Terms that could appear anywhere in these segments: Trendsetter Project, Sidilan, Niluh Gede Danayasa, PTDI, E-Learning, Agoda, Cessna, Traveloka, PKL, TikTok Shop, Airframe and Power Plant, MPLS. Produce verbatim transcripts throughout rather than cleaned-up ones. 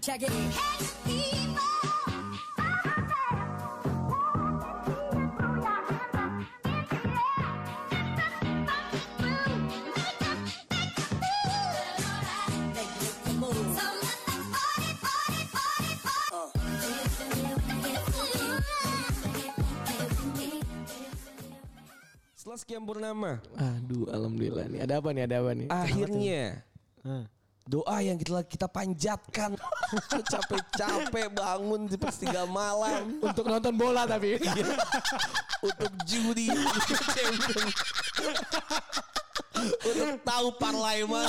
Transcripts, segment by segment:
check it. Setelah sekian purnama. Aduh, alhamdulillah nih. Ada apa nih? Ada apa nih? Akhirnya. Heeh. Doa yang kita kita panjatkan capek-capek bangun di pertiga malam untuk nonton bola tapi untuk judi untuk tahu parlemen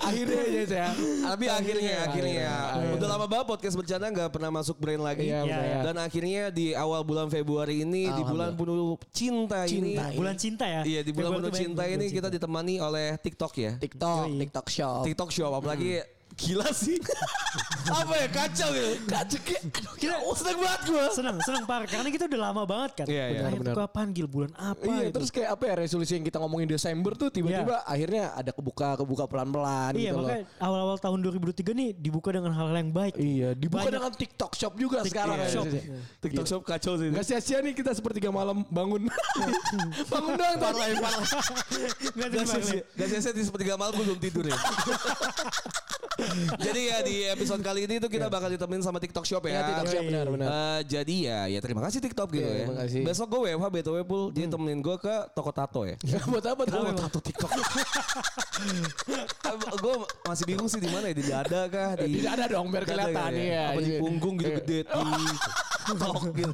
akhirnya ya saya tapi akhirnya akhirnya udah lama banget podcast bercanda nggak pernah masuk brand lagi ya, ya. Dan akhirnya di awal bulan Februari ini di bulan penuh cinta, cinta ini bulan cinta ya iya di bulan penuh cinta ini cinta. Kita ditemani oleh TikTok ya TikTok Yoi. TikTok Shop TikTok Shop apalagi hmm. gila sih. Apa ya kacau ya. Kacau kayak aduh gila. Oh, seneng banget gue. Seneng, seneng parah. Karena kita udah lama banget kan. Iya, iya. Bener-bener. Kapan gil bulan apa iya, gitu. Terus kayak apa ya resolusi yang kita ngomongin Desember tuh tiba-tiba iya. akhirnya ada kebuka-kebuka pelan-pelan iya, gitu loh. Iya makanya awal-awal tahun dua ribu tiga nih dibuka dengan hal-hal yang baik. Iya dibuka banyak. Dengan TikTok Shop juga TikTok sekarang. Shop. Ya. TikTok Shop kacau sih. Gak sia-sia nih kita sepertiga malam bangun. Bangun doang. Parah, parah. Gak sia-sia di sepertiga malam belum tidur ya. Jadi ya di episode kali ini tuh kita yeah. bakal ditemenin sama TikTok Shop ya. Ya TikTok Shop benar-benar. Uh, jadi ya ya terima kasih TikTok gitu yeah, ya. Terima kasih. Besok gue W F H B T W Pul hmm. dia temenin gue ke toko tato ya. Ya buat apa toko tato TikTok? Gue masih bingung sih di mana ya di dada kah? Di, di dada dong biar kelihatan ya. Ya. Apa di punggung gitu gede di TikTok gitu.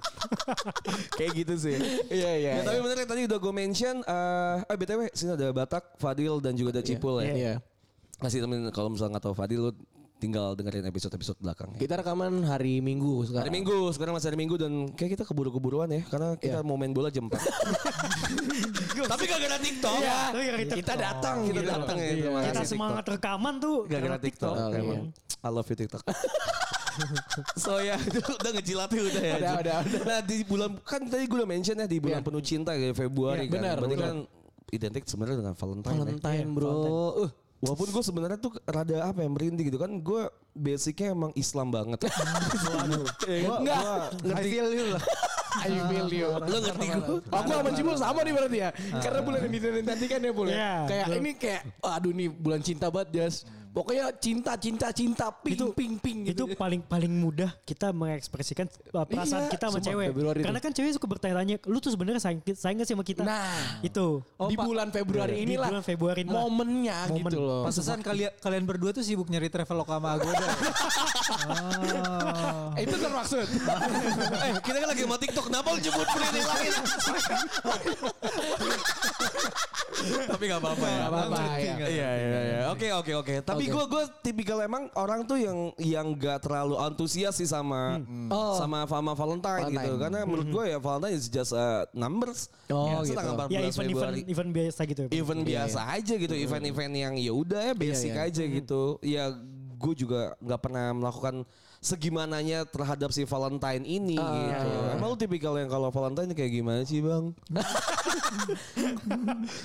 Kayak gitu sih. Iya iya. Ya tapi bener ya tadi udah gue mention eh uh, B T W sini ada Batak, Fadil dan juga ada Cipul yeah. ya. Iya. Yeah. Yeah. Kasih temen kalau misalnya nggak tahu Fadil lu tinggal dengerin episode-episode belakang. Kita rekaman hari Minggu sekarang. Hari Minggu sekarang masih hari Minggu dan kayak kita keburu-keburuan ya karena kita yeah. mau main bola jam empat. Tapi gak gara TikTok. Iya, kita, kita datang, kita gitu datang ya. Iya. Kita semangat TikTok. Rekaman tuh gak gara TikTok. Oh, iya. I love you TikTok. So ya itu udah ngejilatnya udah ya. Udah, udah, udah. Nah di bulan kan tadi gue udah mention ya di bulan yeah. penuh cinta kayak Februari yeah, kan. Benar, berarti benar. Kan identik sebenarnya dengan Valentine. Valentine ya. Bro. Valentine. Uh. Walaupun gue sebenarnya tuh rada apa yang merinding gitu kan. Gue basicnya emang Islam banget. Enggak. I feel you lah. I feel you. Lo ngerti gue. Aku sama Cipul sama nih berarti ya. Karena bulan yang dinantikan ya boleh. Kayak ini kayak aduh nih bulan cinta banget Jas. Pokoknya cinta cinta cinta ping ping ping gitu. Itu paling paling mudah kita mengekspresikan perasaan kita sama cewek. Karena kan cewek suka bertanya-tanya, lu tuh sebenarnya sayang sayang gak sih sama kita? Nah, itu di bulan Februari inilah. Di bulan Februari inilah momennya gitu loh. Pasasan kalian kalian berdua tuh sibuk nyari Traveloka sama Agoda. Itu kan maksud. Eh, kita kan lagi mau TikTok, kenapa lu jemput penyanyi lagi? Tapi gak apa-apa ya. Gak apa-apa ya. Iya, iya, iya. Oke, oke, oke. Tapi gue gue tipikal emang orang tuh yang yang gak terlalu antusias sih sama hmm. oh. sama sama Valentine, Valentine gitu. Karena hmm. menurut gue ya Valentine is just uh, numbers. Oh ya, gitu. Ya event, event, event biasa gitu. Ya, event yeah. biasa aja gitu. Hmm. Event-event yang ya udah ya basic yeah, yeah. aja hmm. gitu. Ya gue juga gak pernah melakukan segimananya terhadap si Valentine ini uh, gitu. Emang yeah. lu tipikal yang kalau Valentine kayak gimana sih bang?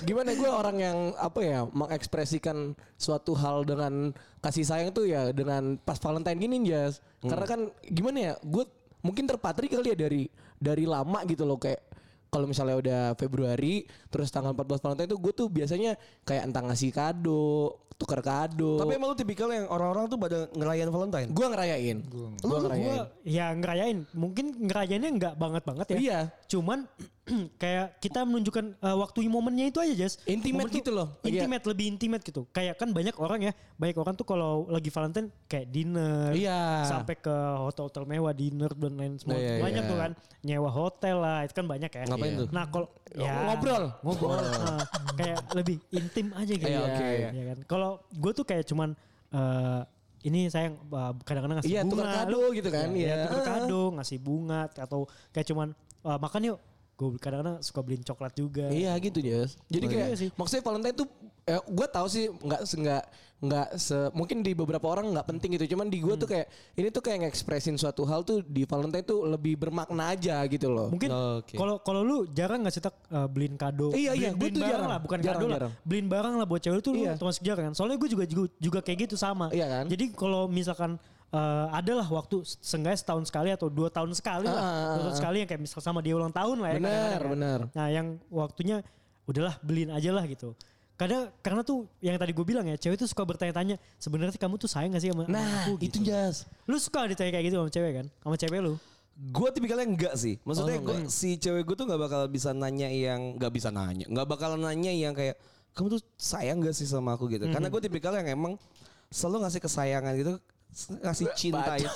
Gimana gue orang yang apa ya mengekspresikan suatu hal dengan kasih sayang tuh ya dengan pas Valentine gini Jas. Hmm. Karena kan gimana ya gue mungkin terpatri kali ya dari dari lama gitu loh kayak kalau misalnya udah Februari terus tanggal empat belas Valentine itu gue tuh biasanya kayak entah ngasih kado, tukar kado. Tapi emang lu tipikal yang orang-orang tuh pada ngerayain Valentine? Gue ngerayain. Gue ngerayain. Ya ngerayain. Mungkin ngerayainnya gak banget-banget ya. Iya. Cuman kayak kita menunjukkan uh, waktu momennya itu aja Jas. Intimate gitu loh. Intimate, iya. Lebih intimate gitu. Kayak kan banyak orang ya. Banyak orang tuh kalau lagi Valentine kayak dinner. Iya. Sampai ke hotel-hotel mewah dinner dan lain semua. Iya, banyak iya. tuh kan. Nyewa hotel lah. Itu kan banyak ya. Ngapain iya. tuh? Nah kalau ya, ngobrol. Ngobrol. Nah, kayak lebih intim aja gitu. Iya, oke. Okay. Ya, ya kan? Kalau gue tuh kayak cuman uh, ini sayang uh, kadang-kadang ngasih iya, bunga. Iya tukar kado lu, gitu kan. Iya ya, tukar uh. kado ngasih bunga atau kayak cuman uh, makan yuk. Gue kadang-kadang suka beliin coklat juga. Iya gitu Jas. Jadi kayak iya maksudnya Valentine tuh eh, gue tahu sih nggak nggak nggak se mungkin di beberapa orang nggak penting gitu. Cuman di gue hmm. tuh kayak ini tuh kayak ngekspresin suatu hal tuh di Valentine tuh lebih bermakna aja gitu loh. Mungkin kalau okay. kalau lu jarang nggak cetak uh, beliin kado. Iya iya. Gue tuh jarang lah bukan jarang, kado jarang. Lah. Beliin barang lah buat cewek tuh iya. lu termasuk jarang. Soalnya gue juga juga juga kayak gitu sama. Iya kan. Jadi kalau misalkan Uh, adalah waktu seenggaknya setahun sekali atau dua tahun sekali lah. Uh, uh, uh. Dua tahun sekali yang kayak misal sama dia ulang tahun lah ya. Benar, benar. Nah yang waktunya udahlah beliin aja lah gitu. Karena karena tuh yang tadi gue bilang ya, cewek tuh suka bertanya-tanya sebenarnya kamu tuh sayang gak sih sama nah, aku gitu. Nah itu jas. Lu suka ditanya kayak gitu sama cewek kan? Sama cewek lu? Gue tipikalnya enggak sih. Maksudnya oh, enggak. Gua, si cewek gue tuh gak bakal bisa nanya yang, gak bisa nanya. Gak bakal nanya yang kayak kamu tuh sayang gak sih sama aku gitu. Mm-hmm. Karena gue tipikalnya yang emang selalu ngasih kesayangan gitu. Ngasih cinta ya.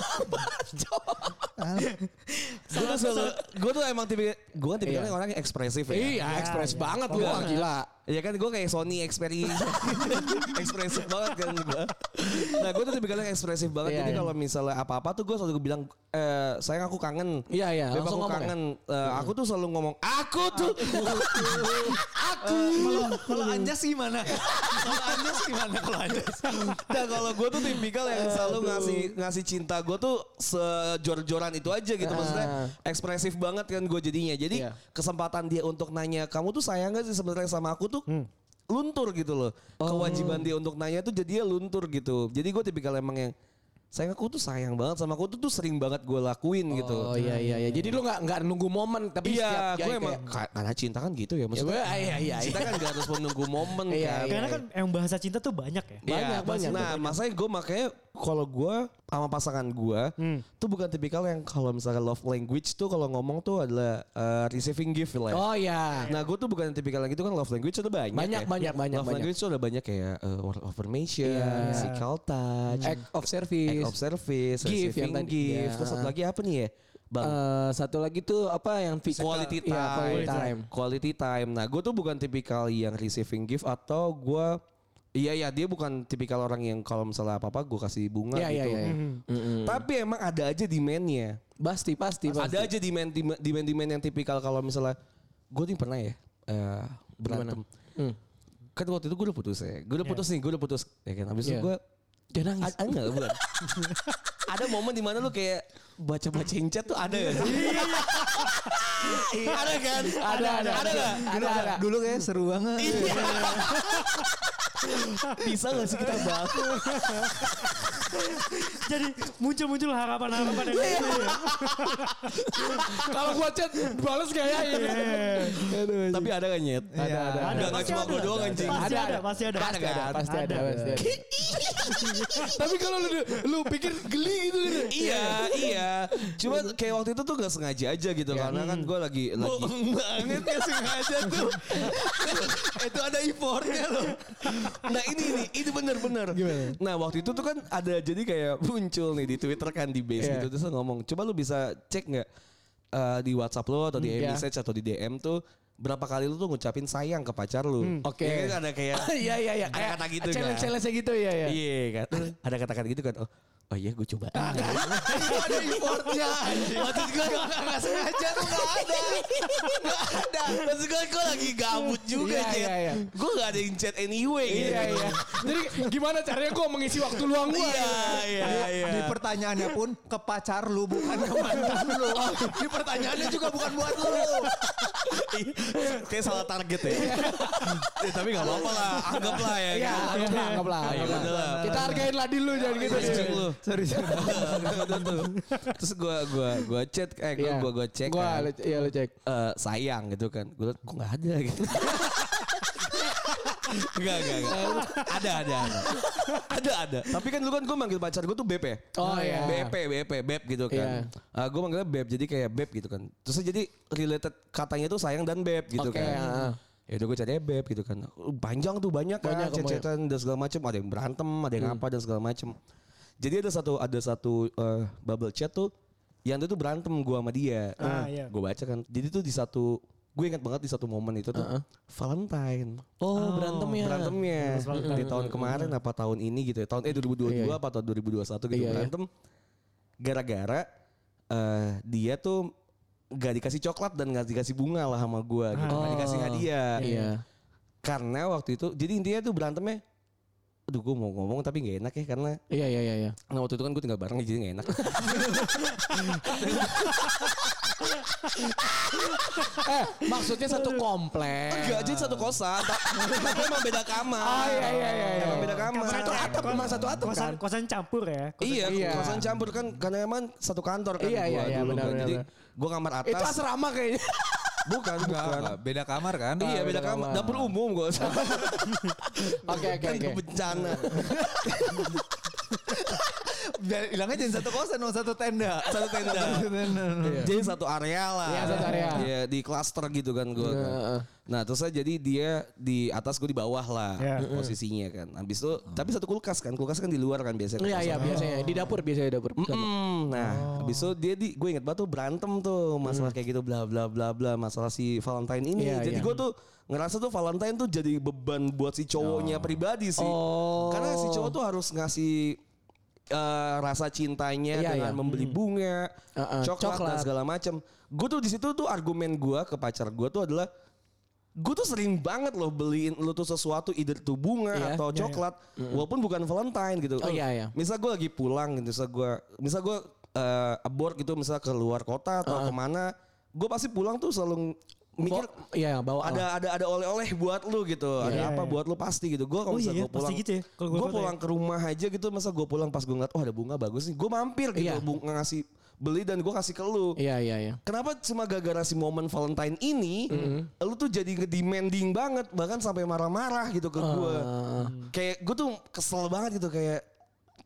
Gue tuh, gue tuh emang tipe, gue tipe iya. orang yang ekspresif ya. Iya, ekspresif iya, banget iya. gue gila. Ya kan gue kayak Sony Xperia, ekspresif banget kan gue. Nah gue tuh tipe yang ekspresif banget. Iya, jadi iya. kalau misalnya apa-apa tuh gue selalu bilang, e, sayang aku kangen. Iya iya. Beb, langsung aku ngomong kangen. Ya? Uh, aku tuh selalu ngomong, aku tuh, aku. Kalau Anjas gimana? Kalau Anjas gimana? Kalau Anjas. Nah kalau gue tuh tipikal yang selalu ngasih ngasih cinta gue tuh sejor-joran itu aja gitu, maksudnya ekspresif banget kan gue jadinya. Jadi yeah. kesempatan dia untuk nanya kamu tuh sayang gak sih sebenarnya sama aku tuh hmm. luntur gitu loh. Oh. Kewajiban dia untuk nanya tuh jadinya luntur gitu. Jadi gue tipikal emang yang sayang aku tuh sayang banget sama aku tuh, tuh sering banget gue lakuin oh, gitu. Oh iya iya iya. Jadi lu gak, gak nunggu momen tapi iya, setiap gue emang kayak, karena cinta kan gitu ya maksudnya. Ya, iya, iya, cinta iya. kan gak harus menunggu momen kan. Iya, iya, karena iya. kan yang bahasa cinta tuh banyak ya. Banyak iya, banyak. Nah banyak. Masanya gue makanya kalau gue sama pasangan gue hmm. tuh bukan tipikal yang kalau misalnya love language tuh kalau ngomong tuh adalah uh, receiving gift lah. Oh iya. Nah gue tuh bukan tipikal yang gitu kan, love language tuh banyak. Banyak ya. banyak banyak. Love banyak. language tuh udah banyak ya. Uh, word of affirmation, yeah. physical touch, act of service. Of service, gift, yang tadi, gift. Ya. Terus satu lagi apa nih ya? Bang? Uh, satu lagi tuh apa yang fix quality time. Ya, quality time. Quality time. Nah, gue tuh bukan tipikal yang receiving gift atau gue, iya ya dia bukan tipikal orang yang kalau misalnya apa apa gue kasih bunga ya, gitu. Ya, ya. Mm-hmm. Mm-hmm. Tapi emang ada aja demandnya. Pasti, pasti, pasti. Ada aja demand, demand, demand, demand yang tipikal kalau misalnya gue nih pernah ya uh, berantem. Hmm. Kan waktu itu gue udah putus ya. Gue udah yeah. putus nih, gue udah putus. Ya kan, abis yeah. itu gue. Dia nangis. A- enggak, bukan. Ada momen dimana lu kayak baca-bacain chat tuh ada ya? Ada kan? Ada, ada. Ada gak? Dulu, dulu kayak seru banget. Iya. Bisa gak sih kita bahas? Jadi muncul-muncul harapan-harapan yang kayak gitu ya. Kalau gua chat balas gak ya? Tapi ada gak nyet? Ada, ada. Gak cuma gua doang anjing. Pasti ada, pasti ada. Pasti ada, pasti ada. Tapi kalau lu lu pikir geli gitu gitu. Iya, iya. Cuma kayak waktu itu tuh gak sengaja aja gitu ya, karena hmm. kan gue lagi lagi bohong banget ya sengaja tuh. Itu ada effortnya loh. Nah, ini ini itu benar-benar. Nah, waktu itu tuh kan ada jadi kayak muncul nih di Twitter kan di base yeah. gitu terus ngomong, "Coba lu bisa cek enggak uh, di WhatsApp lo atau di yeah. message atau di D M tuh berapa kali lu tuh ngucapin sayang ke pacar lu?" Hmm. Oke. Okay. Ya kan ada kayak iya iya iya kata-kata gitu kan. Challenge-challenge gitu ya ya. Iya kan. Ada kata-kata gitu kan. Oh, oh iya gue coba. Ada importnya. Maksud gue enggak sengaja tuh enggak ada. Enggak ada. Maksud gue gue lagi gabut juga gitu. Iya iya. Gue enggak ada yang chat anyway gitu. Iya iya. Jadi gimana caranya gue mengisi waktu luang gue? Iya iya iya. Di pertanyaannya pun ke pacar lu bukan ke mantan lu. Di pertanyaannya juga bukan buat lu. Kayak salah target ya. Ya tapi gak apa-apa lah. Anggaplah ya. Iya anggaplah. Anggaplah. Kita hargain lah dulu. Jangan gitu. Sorry. Terus gue gue gue chat. Eh gue gue gue cek. Iya lu cek. Sayang gitu kan. Gue liat kok gak ada gitu. Enggak, enggak, enggak. Ada, ada, ada. Ada, ada. Tapi kan dulu kan gue manggil pacar gue tuh Beb ya. Oh iya. Beb, Beb, Beb gitu kan. Yeah. Uh, gue manggilnya Beb jadi kayak Beb gitu kan. Terus jadi related katanya tuh sayang dan Beb gitu okay, kan. Uh. Ya udah gue carinya Beb gitu kan. Panjang tuh banyak kan chat-chatan dan segala macem. Ada yang berantem, ada yang hmm. apa dan segala macem. Jadi ada satu ada satu uh, bubble chat tuh yang itu tuh berantem gue sama dia. Uh, yeah. Gue baca kan. Jadi tuh di satu gue ingat banget di satu momen itu tuh uh-huh. Valentine. Oh, oh berantemnya. Berantemnya. Mm-hmm. Di tahun kemarin apa tahun ini gitu ya. Tahun eh dua ribu dua puluh dua yeah. apa tahun dua ribu dua puluh satu gitu yeah, berantem. Yeah. Gara-gara uh, dia tuh gak dikasih coklat dan gak dikasih bunga lah sama gue. Gitu. Oh, gak dikasih hadiah. Iya. Karena waktu itu jadi intinya tuh berantemnya. Aduh gue mau ngomong tapi gak enak ya karena iya iya iya. Nah waktu itu kan gue tinggal bareng jadi gak enak. Eh, maksudnya satu komplek. Enggak, jadi satu kosan. Tapi emang beda kamar. Oh iya iya iya. Emang beda kamar. Satu atap, emang satu atap kan. Kosan campur ya. Iya, kosan campur kan karena emang satu kantor kan. Iya iya benar. Jadi gua kamar atas. Itu asrama kayaknya. Bukan, bukan, bukan. Beda kamar kan? Oh, iya, beda, beda kamar. kamar. Dapur umum gak usah. Oke, oke, oke. Bencana. Hilangnya jadi satu kosan, satu tenda. Satu tenda. Jadi satu area lah. Iya, satu area. Iya, di klaster gitu kan gue. Kan. Nah, terus saya jadi dia di atas, gue di bawah lah yeah. posisinya kan. Habis itu, hmm. tapi satu kulkas kan. Kulkas kan di luar kan biasanya. Iya, iya, biasanya. Di dapur, biasanya di dapur. Mm-mm. Nah, habis itu dia di, gue inget banget tuh berantem tuh. Masalah hmm. kayak gitu, bla bla bla bla. Masalah si Valentine ini. Yeah, jadi yeah. gue tuh ngerasa tuh Valentine tuh jadi beban buat si cowoknya oh. pribadi sih. Oh. Karena si cowok tuh harus ngasih... Uh, rasa cintanya iya, dengan iya. membeli bunga, uh, uh, coklat, coklat dan segala macam. Gue tuh di situ tuh argumen gue ke pacar gue tuh adalah gue tuh sering banget loh beliin lo tuh sesuatu, either tuh bunga yeah, atau yeah, coklat, yeah. walaupun bukan Valentine gitu. Oh, oh iya, iya. Misal gue lagi pulang gitu, misal gue, misal gue uh, abort gitu, misal ke luar kota atau uh, kemana, gue pasti pulang tuh selalu mikir bo- ya, bawa ada, ada ada oleh-oleh buat lu gitu yeah, ada apa yeah. buat lu pasti gitu. Gue kalau oh, misalnya yeah, gue pulang gitu ya, gue pulang, pulang ya. ke rumah aja gitu, masa gue pulang pas gue ngeliat oh ada bunga bagus nih, gue mampir gitu yeah. bunga ngasih beli dan gue kasih ke lu. Iya yeah, iya yeah, iya yeah. Kenapa cuma gara-gara si momen Valentine ini mm-hmm. lu tuh jadi ngedemanding banget, bahkan sampai marah-marah gitu ke gue. uh. Kayak gue tuh kesel banget gitu, kayak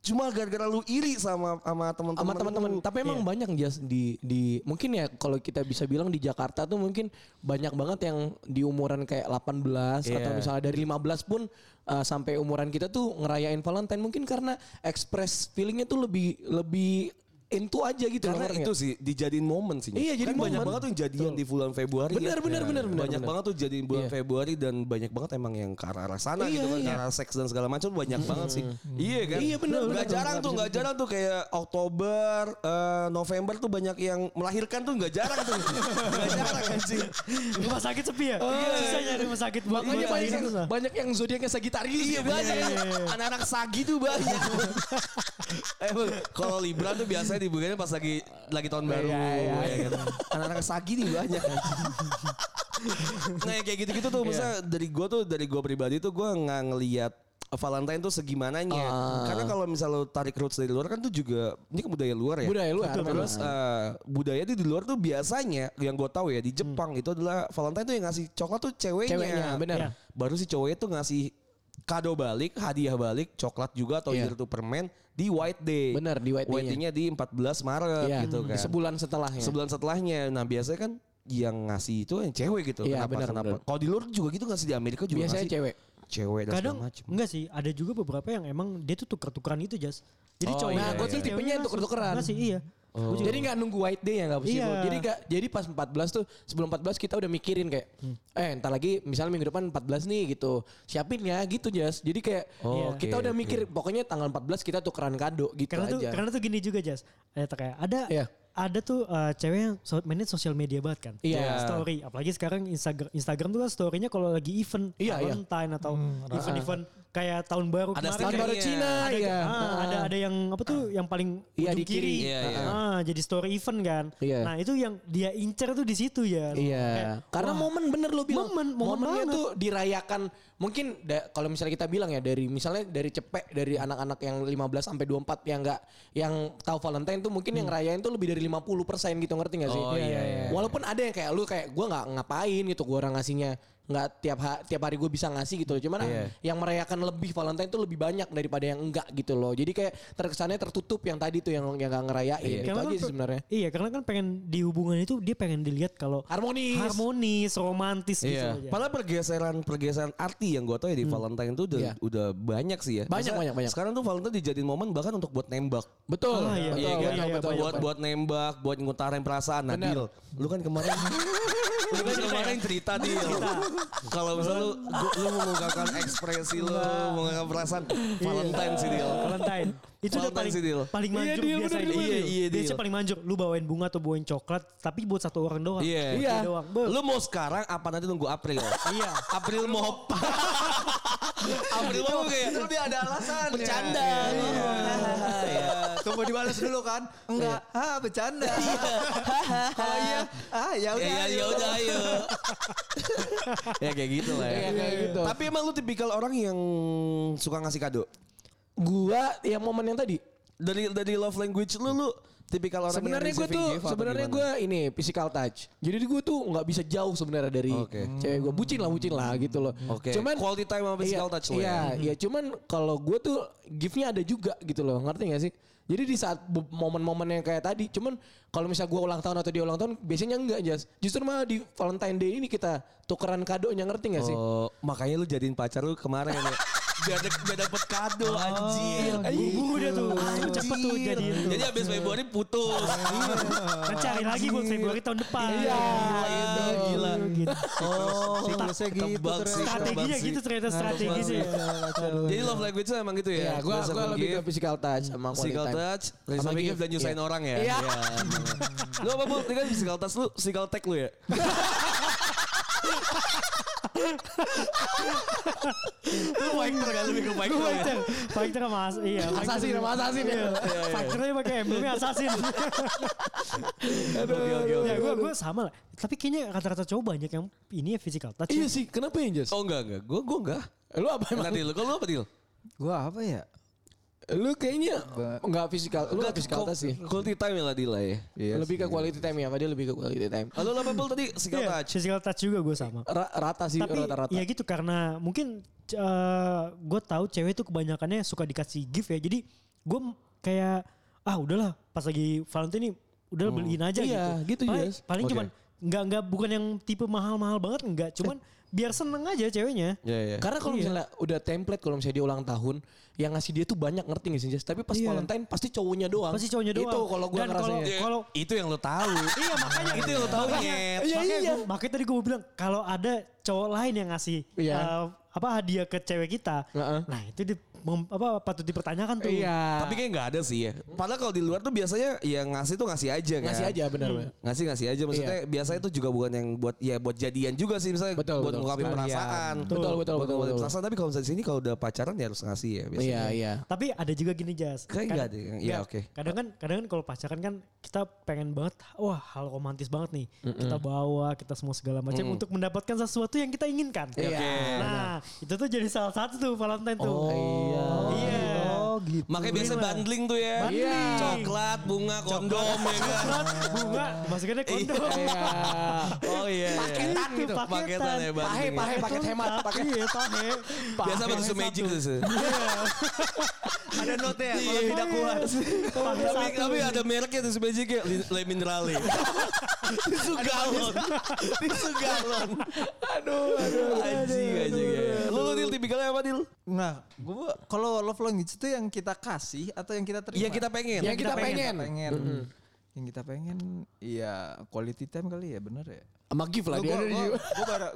cuma gara-gara lu iri sama sama teman-teman. Sama teman-teman. Tapi emang yeah. banyak di di mungkin ya kalau kita bisa bilang di Jakarta tuh mungkin banyak banget yang di umuran kayak delapan belas yeah. atau misalnya dari lima belas pun uh, sampai umuran kita tuh ngerayain Valentine, mungkin karena express feelingnya tuh lebih lebih into aja gitu. Karena loh, itu ya? Sih dijadiin momen sih. Iya, jadi kan banyak banget tuh jadian tuh. Di bulan Februari. Benar, ya. benar, ya, benar, benar. Banyak benar. banget tuh jadiin bulan iya. Februari dan banyak banget emang yang ke arah sana iya, gitu kan, iya. ke arah seks dan segala macam banyak hmm. banget sih. Hmm. Iya kan? Iya benar. Enggak jarang tuh, enggak jarang tuh kayak Oktober, uh, November tuh banyak yang melahirkan tuh, enggak jarang tuh. Enggak jarang anjing. Rumah sakit sepi ya? Oh, iya. Susah nyari rumah sakit buat banyak, banyak, banyak yang zodiaknya Sagittarius. Iya, banyak. Anak-anak Sagi tuh banyak. Emang kalau Libra tuh biasanya dibukanya pas lagi lagi tahun baru ya, ya, ya, gitu. Anak-anak Sagi nih banyak. Nah kayak gitu-gitu tuh misalnya yeah. dari gue tuh dari gue pribadi tuh gue nggak ngelihat Valentine tuh segimananya. Uh. Karena kalau misalnya lo tarik roots dari luar kan tuh juga ini kan budaya luar ya. Budaya luar. Terus uh, budaya itu di luar tuh biasanya yang gue tahu ya di Jepang hmm. itu adalah Valentine tuh yang ngasih coklat tuh ceweknya. Ceweknya benar. Ya. Baru si cowoknya tuh ngasih kado balik, hadiah balik, coklat juga atau yeah. itu permen di White Day. Benar, di White Day. White Day-nya di empat belas Maret yeah. gitu kan. Sebulan setelahnya. Sebulan setelahnya. Nah, biasanya kan yang ngasih itu yang cewek gitu. Yeah, kenapa bener, kenapa? Kalau di luar juga gitu ngasih, di Amerika juga biasanya ngasih. Biasanya cewek. Cewek dan kadang enggak sih, ada juga beberapa yang emang dia tuh tuker-tukeran itu, Jas. Jadi oh, cowok. Nah, gue tuh tipenya tuker-tukeran. Enggak sih, iya. Oh. Jadi gak nunggu White Day ya, gak possible. Iya. Jadi gak, jadi pas empat belas tuh, sebelum empat belas kita udah mikirin kayak hmm. eh ntar lagi misalnya minggu depan empat belas nih gitu, siapin ya gitu, Jas. Jadi kayak oh, kita okay, udah mikir okay. pokoknya tanggal empat belas kita tukeran kado gitu karena aja. Tuh, karena tuh gini juga, Jas. Ada kayak ada yeah. ada tuh uh, cewek yang mainnya sosial media banget kan. Yeah. Story, apalagi sekarang Instagram Instagram tuh kan story-nya kalau lagi event, yeah, Valentine yeah. atau hmm, event-event uh. kayak tahun baru ada kemarin. Tahun baru Cina ada, ya. Ah, ada ada yang apa tuh yang paling iya, ujung di kiri. Iya, iya. Ah, jadi story event kan. Iya. Nah, itu yang dia incer tuh di situ ya. Iya. Kayak, karena wah, momen bener lo bilang. Momen, momennya momen tuh dirayakan. Mungkin da- kalau misalnya kita bilang ya dari misalnya dari cepek dari anak-anak yang lima belas sampai dua puluh empat yang enggak yang tahu Valentine tuh mungkin hmm. yang ngerayain tuh lebih dari lima puluh persen gitu, ngerti enggak sih? Oh, iya, iya, iya. Walaupun ada yang kayak lu kayak gua enggak ngapain gitu, gua orang ngasihnya nggak tiap ha- tiap hari gue bisa ngasih gitu loh, cuman yeah. yang merayakan lebih Valentine itu lebih banyak daripada yang enggak gitu loh, jadi kayak terkesannya tertutup yang tadi tuh yang yang nggak ngerayain yeah. itu karena aja kan, sebenarnya iya karena kan pengen di hubungan itu dia pengen dilihat kalau harmonis harmonis romantis yeah. gitu aja. Padahal pergeseran pergeseran arti yang gue tau ya di hmm. Valentine itu udah, yeah. udah banyak sih ya, banyak banyak banyak sekarang tuh Valentine dijadiin momen bahkan untuk buat nembak betul, ah, iya. betul, iya, betul, iya, betul, iya, betul buat iya. buat nembak, buat ngutarain perasaan. Nabil, lu kan kemarin lu kan kemarin cerita nih kalau misalnya lu, lu mengungkapkan ekspresi lu, mengungkapkan perasaan Valentine sih Dil. Valentine. Itu udah paling paling manjur yeah, biasanya. Iya, iya, iya, biasanya paling manjur. Lu bawain bunga atau bawain coklat, tapi buat satu orang doang. Yeah. Iya. Doang. Lu mau sekarang apa nanti tunggu April? Iya. April mau apa? April mau kayak, lu dia ada alasan. Bercanda. Iya. tunggu dibalas dulu kan? Enggak, ah bercanda. Kalau iya, ah ya udah, ya udah ayo. Ya kayak gitu lah ya. Tapi emang lu tipikal orang yang suka ngasih kado? Gua yang momen yang tadi. Dari dari love language lu lu tipikal orang sebenarnya gue tuh sebenarnya gue ini physical touch. Jadi gue tuh nggak bisa jauh sebenarnya dari okay. cewek gue. Bucin lah, bucin lah gitu loh. Okay. Cuman quality time sama physical iya, touch loh. Iya, ya. iya. Cuman kalau gue tuh gift-nya ada juga gitu loh. Ngerti nggak sih? Jadi di saat momen-momen yang kayak tadi, cuman kalau misal gue ulang tahun atau dia ulang tahun, biasanya enggak jas. Justru malah di Valentine Day ini kita tukeran kadonya, ngerti nggak sih? Oh, makanya lu jadiin pacar lu kemarin ya. Biar, biar dapet kado oh, anjir. Gugup dia tuh. Ayo cepet tuh jadi. Jadi abis Februari putus. Kan cari lagi buat Februari tahun depan. Iya. Gila. gila. Gitu. Oh. Siklusnya gitu. Strateginya gitu ternyata strategi sih. Jadi love language itu emang gitu ya. Gue lebih ke physical touch sama quality time. Physical touch. Sama gift dan nyusahin orang ya. Iya. Lu apa Bu? Ini kan physical touch lu. Physical tag lu ya. Lu fighter kan, lebih ke fighter ya? Fighter sama asasin, iya. Asasin sama asasin ya. Fighternya pake emblemnya asasin. Oke oke oke. Gue sama lah. Tapi kayaknya rata-rata cowok banyak yang ini ya physical touch. Iya sih, kenapa ya Jas? Oh enggak enggak, gue gue enggak. Lu apa emang? Nanti lu, kalau lu apa Dil? Gue apa ya? Lu kayaknya enggak physical, lu enggak physical touch sih. Quality time lah Dil ya. Lebih ke quality time ya, dia lebih ke quality time. Lu apa Bel tadi? Physical touch. Physical touch juga gue sama. Rata sih, rata-rata. Tapi ya gitu karena mungkin Uh, gue tahu cewek tuh kebanyakannya suka dikasih gift ya. Jadi gue kayak ah udahlah pas lagi Valentine nih udah hmm. beliin aja iya, gitu. gitu paling yes. paling okay. cuman nggak nggak bukan yang tipe mahal-mahal banget nggak. Cuman biar seneng aja ceweknya. Yeah, yeah. Karena kalau yeah. misalnya udah template kalau misalnya dia ulang tahun yang ngasih dia tuh banyak ngerti nggak sih? Tapi pas yeah. Valentine pasti cowoknya doang. Pasti cowoknya doang. Itu kalau gue ngerasanya. Kalau, kalau itu yang lo tahu. Iya makanya itu yang lo tahu. Makanya, iya, makanya, iya. Gua, makanya tadi gue bilang kalau ada cowok lain yang ngasih. Yeah. Uh, apa hadiah ke cewek kita, uh-uh. nah itu di, mem, apa patut dipertanyakan tuh. Iya. Tapi kayak nggak ada sih ya. Padahal kalau di luar tuh biasanya yang ngasih tuh ngasih aja kan. Ngasih aja benar. Hmm. Ngasih ngasih aja maksudnya iya. biasanya itu juga bukan yang buat ya buat jadian juga sih misalnya betul, buat ngungkapin perasaan. Betul betul betul. Buat ngungkapin perasaan tapi kalau misalnya di sini kalau udah pacaran ya harus ngasih ya biasanya. Iya iya. Tapi ada juga gini Jas. Kayak nggak ada. Iya oke. Okay. Kadang kan kadang kan kalau pacaran kan kita pengen banget wah hal romantis banget nih. Mm-mm. Kita bawa kita semua segala macam Mm-mm. untuk mendapatkan sesuatu yang kita inginkan. Iya. Okay. Nah, itu tuh jadi salah satu tuh Valentine tuh. Oh iya. Iya. Oh gitu. Makanya biasa bundling tuh ya. Iya. Coklat, bunga, kondom. Coklat, bunga, masukinnya kondom. Iya. Oh iya. Paketan gitu. Paketan ya bundling. Pahe, pahe, paket hemat. Paket pahe. Biasa pakai su magic tuh. Iya. Ada note ya kalau tidak kuat. Tapi ada mereknya tuh su magic ya. Le Minerale. Tisu galon. Tisu galon. Aduh, aduh. Anjing, anjing. Lu lu Dil tipikalnya apa Dil? Nah, gua kalau love language itu yang kita kasih atau yang kita terima? Yang kita pengen. Yang kita pengen. Yang kita pengen. Iya, quality time kali ya, bener ya. Sama gift lah dia.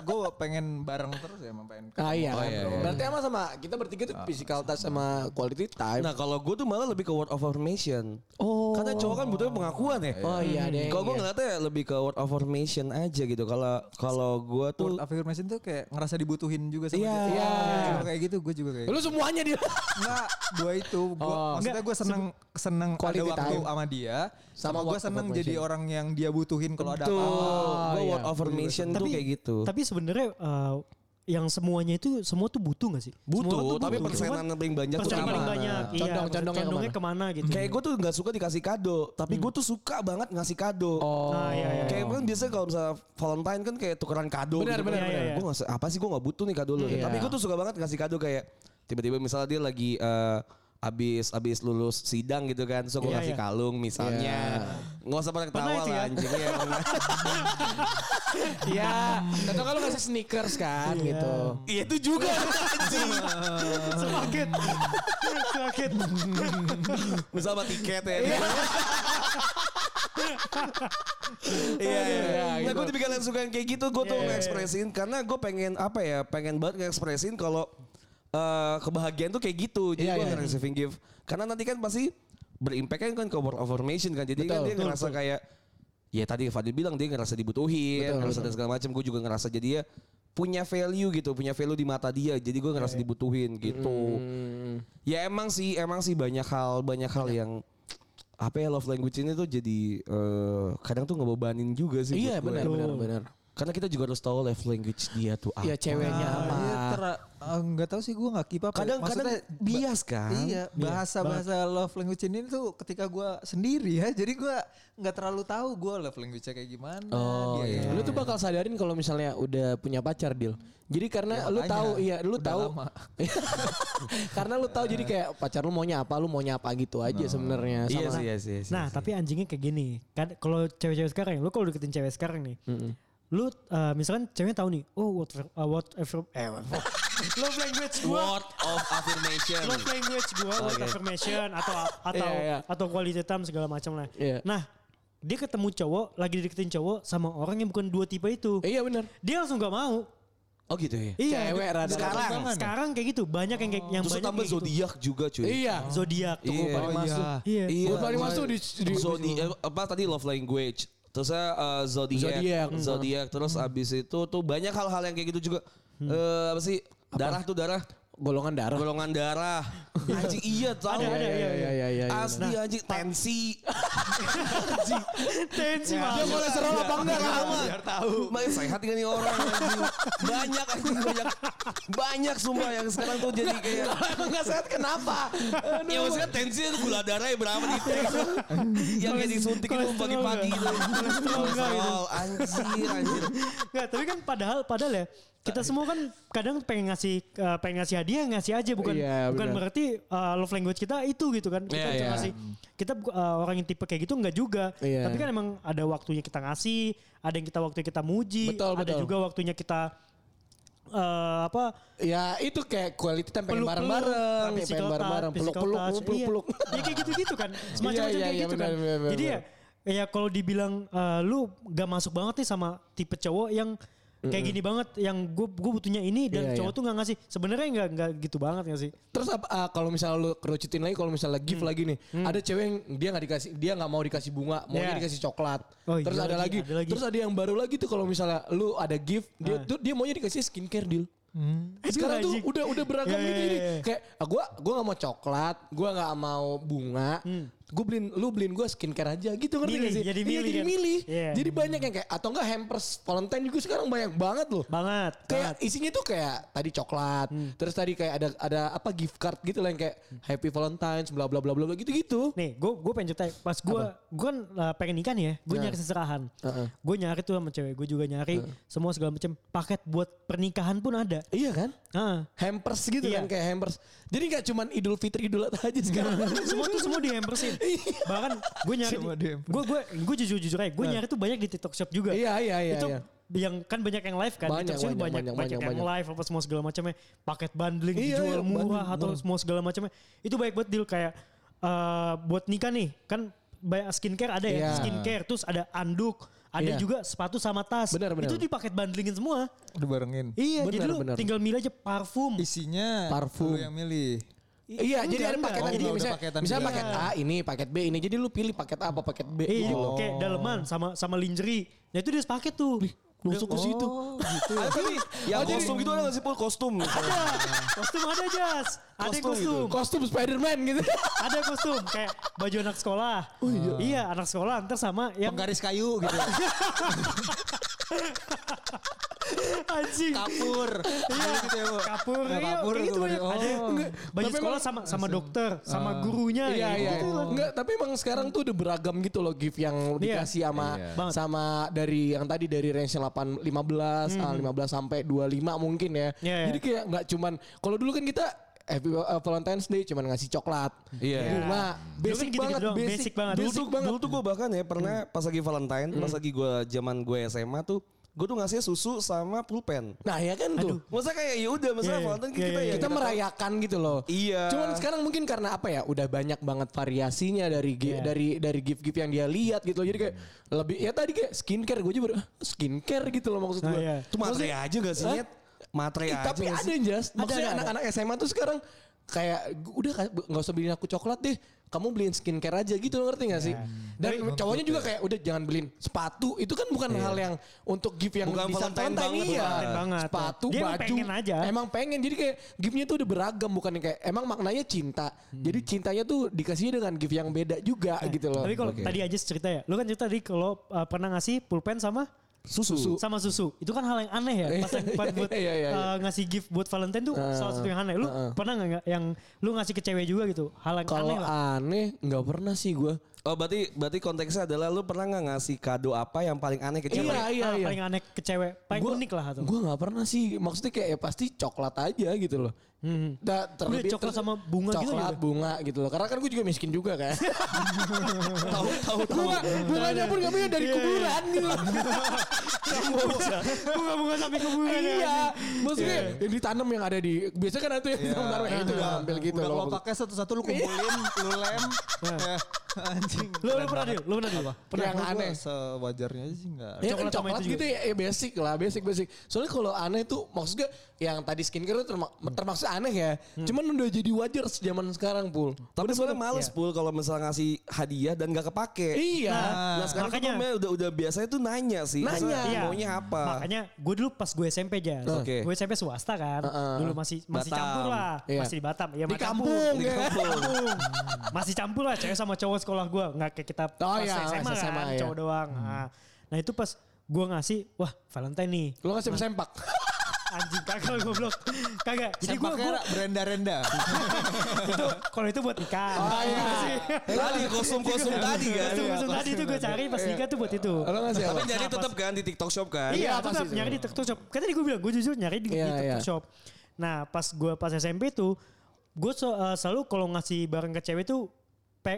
Gue pengen bareng terus ya, emang pengen. Ah iya. Berarti sama sama kita bertiga tuh physical touch sama quality time. Nah kalau gue tuh malah lebih ke word of affirmation. Oh. Karena cowok kan butuhnya pengakuan ya. Oh iya deh. Kalau gue ngeliatnya lebih ke word of affirmation aja gitu. Kalau kalau gue tuh word affirmation tuh kayak ngerasa dibutuhin juga sama dia. Iya. Kayak gitu gue juga kayak. Lu semuanya dia. Enggak. Gue itu. Maksudnya gue seneng seneng ada waktu sama dia. Sama gue seneng jadi orang yang dia butuhin kalau ada apa-apa. Affirmation tuh kayak gitu. Tapi sebenarnya uh, yang semuanya itu semua tuh butuh nggak sih? Butuh. Tapi butuh. Persenan paling banyak tuh persenan paling banyak. Iya, condong, condongnya, condongnya kemana? kemana gitu? Kayak gue tuh nggak suka dikasih kado, tapi hmm. gue tuh suka banget ngasih kado. Oh. Nah, iya, iya, kayak kan iya. biasanya kalau misalnya Valentine kan kayak tukeran kado. Benar gitu. benar. Iya, iya. Gue nggak apa sih gue nggak butuh nih kado lu. Iya. Tapi gue tuh suka banget ngasih kado kayak tiba-tiba misalnya dia lagi uh, abis abis lulus sidang gitu kan, so gue yeah, kasih yeah. kalung misalnya, yeah. nggak usah pernah ketawa lah anjingnya. Ya, ya. Atau kalau ngasih sneakers kan yeah. gitu. Iya itu juga anjing. Semakin, semakin. Misalnya tiket ya. Iya, iya. Nah gue tipe kalian suka yang kayak gitu, gue yeah. tuh ngekspresin karena gue pengen apa ya, pengen banget ngekspresin kalau Uh, kebahagiaan tuh kayak gitu. Jadi yeah, gue yeah. receiving gift. Karena nanti kan pasti berimpact kan ke word of affirmation kan. Jadi betul, kan dia betul, ngerasa betul. Kayak ya tadi Fadil bilang dia ngerasa dibutuhin betul, ngerasa betul. Dan segala macam. Gue juga ngerasa jadi dia punya value gitu. Punya value di mata dia. Jadi gue ngerasa yeah. dibutuhin gitu. mm. Ya emang sih Emang sih banyak hal Banyak hal yang apa ya, love language ini tuh jadi uh, kadang tuh ngebebanin juga sih. Iya benar benar benar. Karena kita juga harus tahu love language dia tuh apa. Iya ceweknya apa. Ah, nggak uh, tahu sih gue nggak keep up. Kadang-kadang bias kan. Iya bahasa-bahasa love language ini tuh ketika gue sendiri ya. Jadi gue nggak terlalu tahu gue love language-nya kayak gimana. Oh dia, iya. Lu tuh bakal sadarin kalau misalnya udah punya pacar Dil. Jadi karena ya, lu tahu iya lu tahu. Karena lu tahu jadi kayak pacar lu maunya apa, lu maunya apa gitu aja no. Sebenarnya. Iya sih, iya sih. Nah, yes, yes, nah yes, tapi yes. Anjingnya kayak gini. Kan kalau cewek-cewek sekarang, lu kalau deketin cewek sekarang nih. Mm-mm. Lu uh, misalkan ceweknya tahu nih, oh what uh, what affirm eh what, love language gua, word of affirmation, love language gua, okay. Word affirmation atau atau yeah, yeah. Atau quality time segala macam lah. Yeah. Nah dia ketemu cowok lagi dideketin cowok sama orang yang bukan dua tipe itu. Iya yeah, benar. Dia langsung nggak mau. Oh gitu ya. Iya, cewek rada sekarang rada sekarang kayak gitu banyak yang kayak oh. Yang terus banyak tambah zodiak gitu. Juga cuy. Iya, oh. Zodiak tuh yeah. Paling oh, masuk. Iya. Iya. Paling masuk di, di zodiak apa tadi love language. Terus saya uh, zodiak, zodiak, terus hmm. Abis itu tuh banyak hal-hal yang kayak gitu juga. Hmm. Uh, apa sih apa? Darah tuh darah, golongan darah, golongan darah. Anjing iya tahu. Ada, ada, iya, iya, iya, iya, asli nah, anjing tensi. Anjing tensi ya, dia mulai serol apa enggak lama. Biar tahu. Main sehat enggak nih orang anjing. Banyak anjing banyak. Banyak semua yang sekarang tuh jadi kayak kalau emang enggak sehat kenapa? Ya maksudnya tensi itu gula darahnya berapa nih teks. Yang kayak disuntik itu pagi-pagi itu. Kolesterol anjir anjir. Enggak, tapi kan padahal padahal ya kita semua kan kadang pengen ngasih uh, pengen ngasih hadiah ngasih aja bukan yeah, bukan berarti uh, love language kita itu gitu kan kita yeah, yeah. Ngasih kita uh, orang yang tipe kayak gitu enggak juga yeah. Tapi kan emang ada waktunya kita ngasih ada yang kita waktunya kita muji betul, ada betul. Juga waktunya kita Uh, apa ya itu kayak quality time pengen bareng-bareng pengen bareng-bareng peluk-peluk peluk-peluk ya kayak gitu-gitu kan semacam macam kayak gitu kan jadi ya ya kalau dibilang uh, lu gak masuk banget nih sama tipe cowok yang kayak mm-hmm. Gini banget yang gue gue butuhnya ini dan yeah, cowok yeah. Tuh nggak ngasih sebenarnya nggak nggak gitu banget nggak sih terus uh, kalau misalnya lu kerucutin lagi kalau misalnya gift mm. lagi nih mm. ada cewek yang dia nggak dikasih dia nggak mau dikasih bunga maunya yeah. Dikasih coklat oh, terus iya, ada, lagi, ada lagi terus ada yang baru lagi tuh kalau misalnya lu ada gift ah. Dia tuh dia maunya dikasih skincare Deal hmm. Sekarang tuh udah udah beragam yeah, gitu yeah, yeah. Ini kayak gue gue nggak mau coklat gue nggak mau bunga hmm. Gue beliin, lu beliin gue skincare aja gitu ngerti gak sih? Jadi milih. Jadi, milih. Yeah. Jadi banyak yang kayak, atau enggak hampers Valentine juga sekarang banyak banget loh. Banget. Kayak banget. Isinya tuh kayak tadi coklat, hmm. Terus tadi kayak ada ada apa gift card gitu lah yang kayak Happy Valentine, bla bla bla bla gitu-gitu. Nih, gue gue pengen cerita pas gue gue kan uh, pengen nikah nih ya, gue yeah. Nyari seserahan. Uh-uh. Gue nyari tuh sama cewek, gue juga nyari uh-uh. Semua segala macam paket buat pernikahan pun ada. Iya kan? Uh-uh. Hampers gitu yeah. Kan kayak hampers. Jadi enggak cuman Idul Fitri Idul Adha aja sekarang. Semua tuh semua di hampersin. Bahkan gue nyari gue gue gue jujur jujur aja gue nah. Nyari tuh banyak di TikTok Shop juga iya iya iya itu iya. Yang kan banyak yang live kan banyak banyak, banyak, banyak, banyak, banyak yang banyak. Live apa semua segala macamnya paket bundling iya, dijual iya, murah band, atau murah. Semua segala macamnya itu banyak buat Deal kayak uh, buat nikah nih kan banyak skincare ada ya yeah. Skincare terus ada anduk ada yeah. Juga sepatu sama tas benar, benar. Itu dipaket bundlingin semua dibarengin iya benar, jadi lu benar. Tinggal milih aja parfum isinya parfum lu yang milih iya, jadi ada paketan oh, jadi misalnya, misalnya paket A ini, paket B ini. Jadi lu pilih paket A apa paket B. Iya, oh. Kayak daleman sama sama lingerie. Nah itu dia sepaket tuh. Lih, langsung ke situ. Oh, gitu. Ya, tapi, yang oh, kostum jadi, gitu ada enggak sih Pul kostum? Ada. Kostum ada, Jas. Ada kostum. Kostum, gitu. Kostum Spider-Man gitu. Ada kostum kayak baju anak sekolah. Oh, iya. Iya, anak sekolah ntar sama yang penggaris kayu gitu. Anjing kapur iya gitu ya, kapur nah, kapur iya, gitu banyak oh. Ada baju sekolah sama sama dokter uh, sama gurunya iya, ya, iya, gitu iya. Enggak tapi emang sekarang tuh udah beragam gitu loh gift yang dikasih iya. Sama iya. Sama dari yang tadi dari range delapan lima belas hmm. lima belas sampai dua puluh lima mungkin ya yeah, jadi kayak nggak cuman kalau dulu kan kita Happy Valentine's Day cuman ngasih coklat, yeah. Bunga, basic, gitu banget, gitu basic, basic banget, basic, basic banget. Dulu tuh gue bahkan ya pernah mm. Pas lagi Valentine, mm. Pas lagi gue zaman gue S M A tuh, gue tuh ngasih susu sama pulpen. Nah ya kan tuh, masa kayak ya udah, masa yeah, Valentine yeah, kita yeah, ya kita merayakan tahu. Gitu loh. Iya. Cuman sekarang mungkin karena apa ya, udah banyak banget variasinya dari yeah. dari dari gift-gift yang dia lihat gitu loh. Jadi kayak mm. lebih ya tadi kayak skincare gue aja baru skincare gitu loh maksud gue. Nah, yeah. Itu materi aja gak sih? Materi eh, aja tapi ada jas maksudnya anak-anak S M A tuh sekarang kayak udah nggak usah beliin aku coklat deh, kamu beliin skincare aja gitu, ngerti nggak sih? Yeah. Dan nah, cowoknya juga kayak udah jangan beliin sepatu, itu kan bukan yeah. hal yang untuk gift yang bukan di Valentine banget, ya. banget, sepatu, dia baju, pengen aja. Emang pengen, jadi kayak giftnya tuh udah beragam, bukan yang kayak emang maknanya cinta, hmm. jadi cintanya tuh dikasih dengan gift yang beda juga nah, gitu loh. Tapi kalau okay. tadi aja cerita ya, lu kan cerita tadi kalau uh, pernah ngasih pulpen sama Susu. susu sama susu itu kan hal yang aneh ya pas buat iya, iya, iya. Uh, ngasih gift buat Valentine tuh uh, salah satu yang aneh. Lu uh, uh. pernah nggak yang lu ngasih ke cewek juga gitu hal yang kalo aneh? Kalau aneh nggak pernah sih gue. Oh berarti berarti konteksnya adalah lu pernah nggak ngasih kado apa yang paling aneh ke cewek? Iya iya, iya. Paling aneh ke cewek, paling gua, unik lah tuh. Gue nggak pernah sih, maksudnya kayak ya pasti coklat aja gitu loh. Hmm. Da, terlebih coklat ter- sama bunga coklat, gitu. Coklat bunga gitu loh, karena kan gue juga miskin juga kan. Tahu tahu tahu. Bunganya pun nggak punya dari kuburan gitu. Bunga-bunga sampai kuburan. Iya, maksudnya yang ditanam yang ada di biasa kan itu yang taruh itu ambil gitu loh. Kalau pakai satu-satu lu kumpulin, lu lem. Anjing. Lu pernah dia? Lu pernah dia? Pernah yang aneh sewajarnya aja sih enggak. Ya coklat, kan coklat gitu ya, ya basic lah, basic basic. Soalnya kalau aneh tuh maksudnya yang tadi skincare itu termak- termaksud aneh ya. Hmm. Cuman udah jadi wajar zaman sekarang, Pul. Tapi sebenarnya males, Pul, kalau misalnya ngasih hadiah dan enggak kepake. Iya. Nah, nah sekarang makanya, tuh udah udah biasanya tuh nanya sih. Nanya. Iya. Maunya apa? Makanya gue dulu pas gue S M P aja. Okay. Gue S M P swasta kan. Uh-uh. Dulu masih masih Batam. campur lah. Iya. Masih di Batam. Ya, di kampung. Di kampung. Masih campur lah cewek sama cowok. Sekolah gue nggak kayak kita oh pas iya, S M A, S M A kan iya. cowok doang. Nah, nah itu pas gue ngasih, wah Valentine nih. Lo ngasih nah. sempak? Anjing kagak goblok. Kagak. Jadi gue gue berenda-renda. Itu kalau itu buat nikah. Oh iya. Tadi kosum-kosum tadi kan. Kosum-kosum tadi itu gue cari pas nikah tuh buat itu. Tapi jadi tetap kan di TikTok Shop kan? Iya, tetap nyari di TikTok Shop. Kan tadi gue bilang gue jujur nyari di TikTok Shop. Nah, pas gue pas S M P tuh gue selalu kalau ngasih barang ke cewek tuh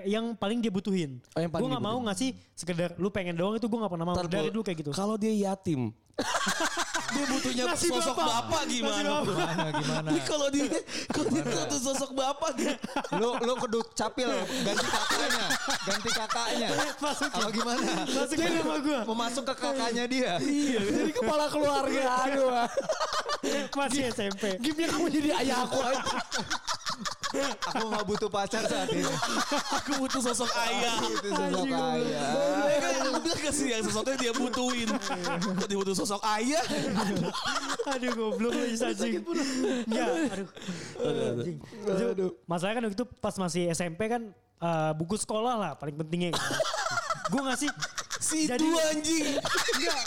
yang paling dia butuhin. Oh, gue gak mau ngasih sekedar lu pengen doang, itu gue gak pernah mau. Tadu, dari dulu kayak gitu. Kalau dia yatim, dia butuhnya nasi sosok bapak, bapak gimana? Gimana? Gimana? Ini kalau dia, kalau dia butuh sosok bapak, lu lu kedut capil, ganti kakaknya, ganti kakaknya. Masuk apa gimana? Masuk sama gue. Memasuk ke kakaknya dia. Iya. Jadi kepala keluarga. Aduh. Masih S M P. Gimnya kamu jadi ayah aku aja. Aku gak butuh pacar saat ini. Aku butuh sosok ayah. Aku butuh sosok ayah. Aku bilang kasih yang sosoknya dia butuhin. Kok dia butuh sosok ayah? Aduh goblok lagi sajing. Ya aduh. Aduh. Masalahnya kan waktu itu pas masih S M P kan uh, buku sekolah lah paling pentingnya. Gitu. Gue ngasih. Si itu anjing. Enggak.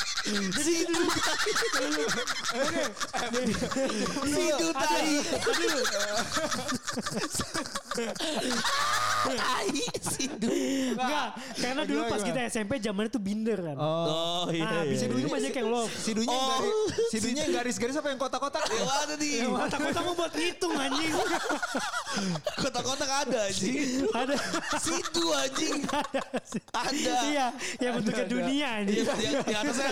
Si itu dulu. Oke. Si itu tadi. Ai si itu. Enggak, karena dulu pas kita S M P zamannya tuh binder kan. Oh iya. Ah, bisa dulu banyak yang love. Sidunya garis, sidunya garis-garis apa yang kotak-kotak? Dewa tadi. Kotak-kotak mau buat ngitung anjing. Kotak-kotak ada anjing. Ada. Si itu anjing. Ada. Iya, yang bentuknya dunia anjing. Di atasnya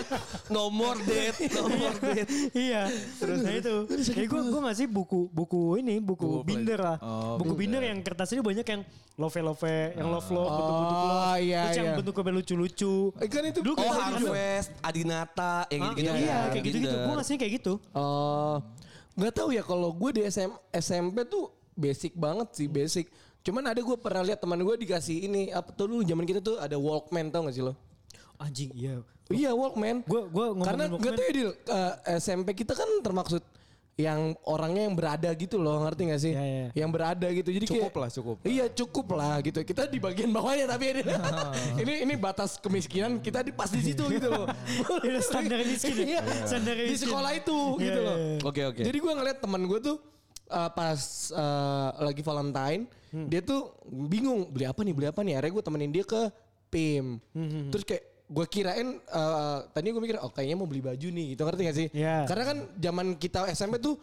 nomor date, nomor date. Iya. Terus itu. Kayak gua gua ngasih buku buku ini, buku binder lah. Buku binder yang kertasnya banyak yang love-love, yang love-love, bentuk-bentuk love. Oh iya iya. Yang bentuknya lucu-lucu. Kan itu oh Harvest, Adinata, yang gitu-gitu. Iya, kayak gitu-gitu. Gua ngasih kayak gitu. Oh. Enggak tahu ya kalau gua di S M P tuh basic banget sih, basic. Cuman ada gue pernah lihat teman gue dikasih ini apa tuh dulu zaman kita tuh ada Walkman, tau gak sih lo? Anjing iya. Oh, iya Walkman. Gue gue karena nggak tahu ya Dil, uh, S M P kita kan termaksud yang orangnya yang berada gitu loh, ngerti gak sih? Ya, ya. Yang berada gitu. Jadi cukup kayak, lah cukup. Iya cukup lah gitu. Kita di bagian bawahnya tapi ini ini batas kemiskinan kita di pas di situ gitu loh. Standar miskin. Iya, standar miskin. Di sekolah itu ya, gitu ya, loh. Oke oke. Jadi gue ngeliat teman gue tuh Uh, pas uh, lagi Valentine, hmm. dia tuh bingung beli apa nih, beli apa nih. Akhirnya gue temenin dia ke P I M. Hmm. Terus kayak gue kirain, uh, tadinya gue mikir, oh kayaknya mau beli baju nih gitu, ngerti gak sih? Yeah. Karena kan zaman kita S M P tuh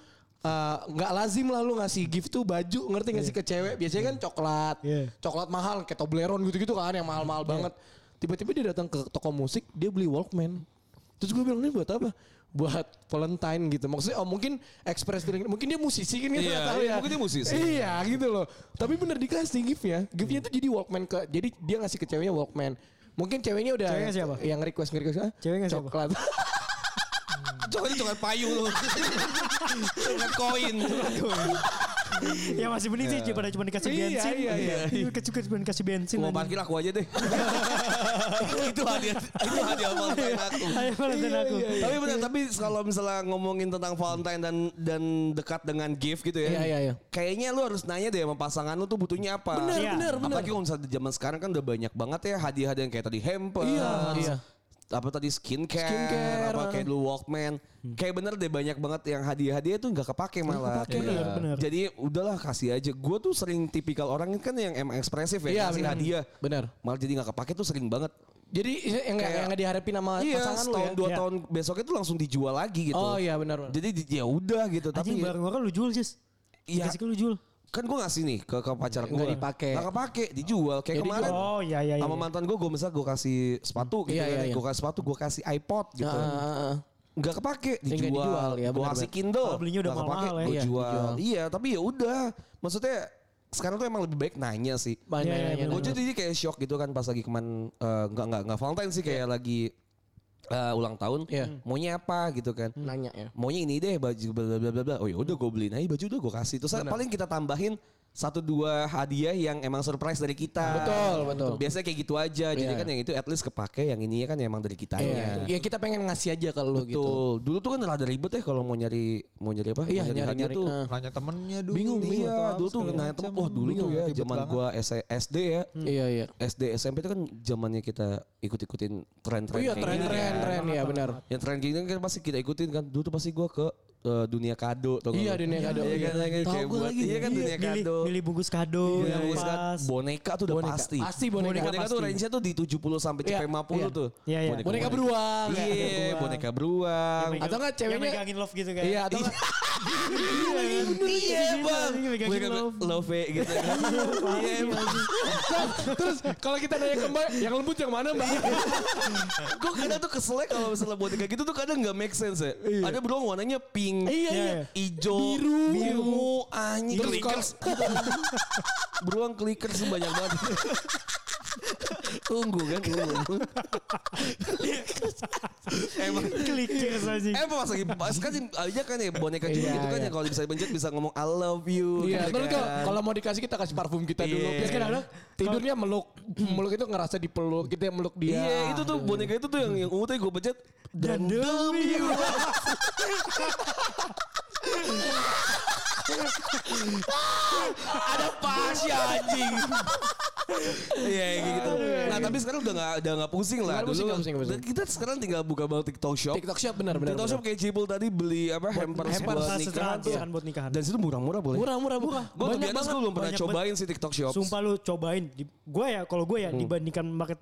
uh, gak lazim lah lu ngasih gift tuh baju, ngerti gak yeah. sih ke cewek. Biasanya kan coklat, yeah. coklat mahal kayak Toblerone gitu-gitu kan yang mahal-mahal yeah. banget. Tiba-tiba dia datang ke toko musik, dia beli Walkman. Terus gue bilang, ini buat apa? Buat Valentine gitu. Maksudnya, oh mungkin ekspres, mungkin dia musisi kan gitu. Iya, tahu iya ya. Mungkin dia musisi. Iya gitu loh. Tapi bener dikasih gift-nya. Gift-nya tuh jadi Walkman ke, jadi dia ngasih ke ceweknya Walkman. Mungkin ceweknya udah ceweknya siapa? Yang request-request. Ah, ceweknya siapa? Coklat. Coklatnya coklat payung loh. Coklat koin. Ya masih mending sih daripada cuma dikasih bensin. Iya iya iya. Kecukup cuma dikasih bensin. Mau parkir aku aja deh. Itu hadiah. Itu hadiah Valentine aku. Hadiah Valentine aku. Tapi benar, tapi kalau misalnya ngomongin tentang Valentine dan dan dekat dengan gift gitu ya. Iya iya iya. Kayaknya lu harus nanya deh sama pasangan lu tuh butuhnya apa. Benar benar benar. Apalagi kalau misalnya zaman sekarang kan udah banyak banget ya hadiah-hadiah yang kayak tadi hampers. Iya. Apa tadi skincare, skincare apa kayak dulu Walkman. Hmm. Kayak bener deh banyak banget yang hadiah-hadiah itu gak kepake malah. Kepake, bener, bener. Jadi udahlah kasih aja. Gue tuh sering tipikal orang kan yang emang ekspresif ya, ya kasih bener. hadiah. Bener. Malah jadi gak kepake tuh sering banget. Jadi yang nggak diharapin sama iya, pasangan lo ya? Iya, dua tahun besoknya tuh langsung dijual lagi gitu. Oh iya benar. Jadi ya udah gitu. Tapi barang-barang lu jual sis. Iya. Kasih ke lu jual. Kan gue ngasih nih ke, ke pacar gue. Gak dipakai. Gak kepake, dijual. Kayak ya, kemarin oh, iya, iya, iya. sama mantan gue, gue misalnya gue kasih sepatu gitu. Iya, iya, iya. Gue kasih sepatu, gue kasih iPod gitu. Ah, gak kepake, dijual. dijual ya, gue kasih Kindle. Kalau belinya udah mahal ya. Gue jual. Iya, tapi ya udah. Maksudnya sekarang tuh emang lebih baik nanya sih. Banyak ya, ya, gue jadi kayak shock gitu kan pas lagi kemarin. Uh, gak, gak, gak Valentine sih kayak yeah. lagi... Uh, ulang tahun, yeah. maunya apa gitu kan? Nanya ya. Maunya ini deh baju bla bla bla bla. Oh ya udah gue beliin aja baju udah gue kasih. Terus bener. Paling kita tambahin satu dua hadiah yang emang surprise dari kita. Betul betul. Biasanya kayak gitu aja. Jadi yeah. kan yang itu at least kepake. Yang ini kan emang dari kitanya. Yeah. Ya kita pengen ngasih aja kalau gitu. Betul. Dulu tuh kan rada ribet ya kalau mau nyari mau nyari apa? Iya nyari, nyari tuh. Nah. Nanya temennya dulu. Bingung nih. Iya dulu tuh nanya temen. Wah oh, dulu tuh ya zaman gue S D ya. Iya iya. S D S M P itu kan zamannya kita ikut-ikutin tren-tren. Iya tren-tren. Tren ya benar. Yang tren gini kan pasti kita ikutin kan. Dulu tuh pasti gue ke uh, dunia kado. Iya kan? dunia kado. Iya kan, iya. Tahu gue lagi. Iya kan dunia milih, kado. Milih bungkus kado. Iya, bungkus kado. Boneka tuh udah boneka. pasti. Pasti boneka. Boneka, boneka pasti. Tuh range-nya tuh di tujuh puluh sampai yeah. lima puluh yeah. tuh. Yeah, yeah. Boneka, boneka beruang. Iya. Yeah, boneka beruang. Atau nggak ceweknya? Yang megangin love gitu kan? Iya. Atau iya bang. Boneka love gitu. Iya bang. Terus kalau kita nanya ke mbak, yang lembut yang mana mbak? Gue kadang tuh keselnya kalau misalnya boneka gitu tuh kadang nggak make sense ya. Ada beruang warnanya pink. Iya, iya. Ijo, biru, biru, anjing, clickers. Beruang clickers banyak banget. Tunggu kan, tunggu. Emang clickers aja. Emang pas lagi pas kan aja kan ya boneka juga gitu kan ya kalau bisa pencet bisa ngomong I love you. Iya, betul kan. Kalau mau dikasih kita kasih parfum kita dulu. Biasanya kadang-kadang tidurnya meluk, meluk itu ngerasa dipeluk, kita yang meluk dia. Iya, itu tuh boneka itu tuh yang yang umutnya gue pencet dan demi ada pasnya anjing. Iya gitu. Nah tapi sekarang udah gak, udah gak pusing lah. Dulu, pusing, pusing, pusing. Kita sekarang tinggal buka banget TikTok Shop. TikTok Shop benar benar. TikTok Shop kayak Cipul tadi beli apa hampers buat nikahan. Dan situ murah-murah boleh. Murah-murah murah. Gue tuh biasa gue belum pernah cobain sih TikTok Shop. Sumpah lu cobain. Gue ya kalau gue ya hmm. dibandingkan market,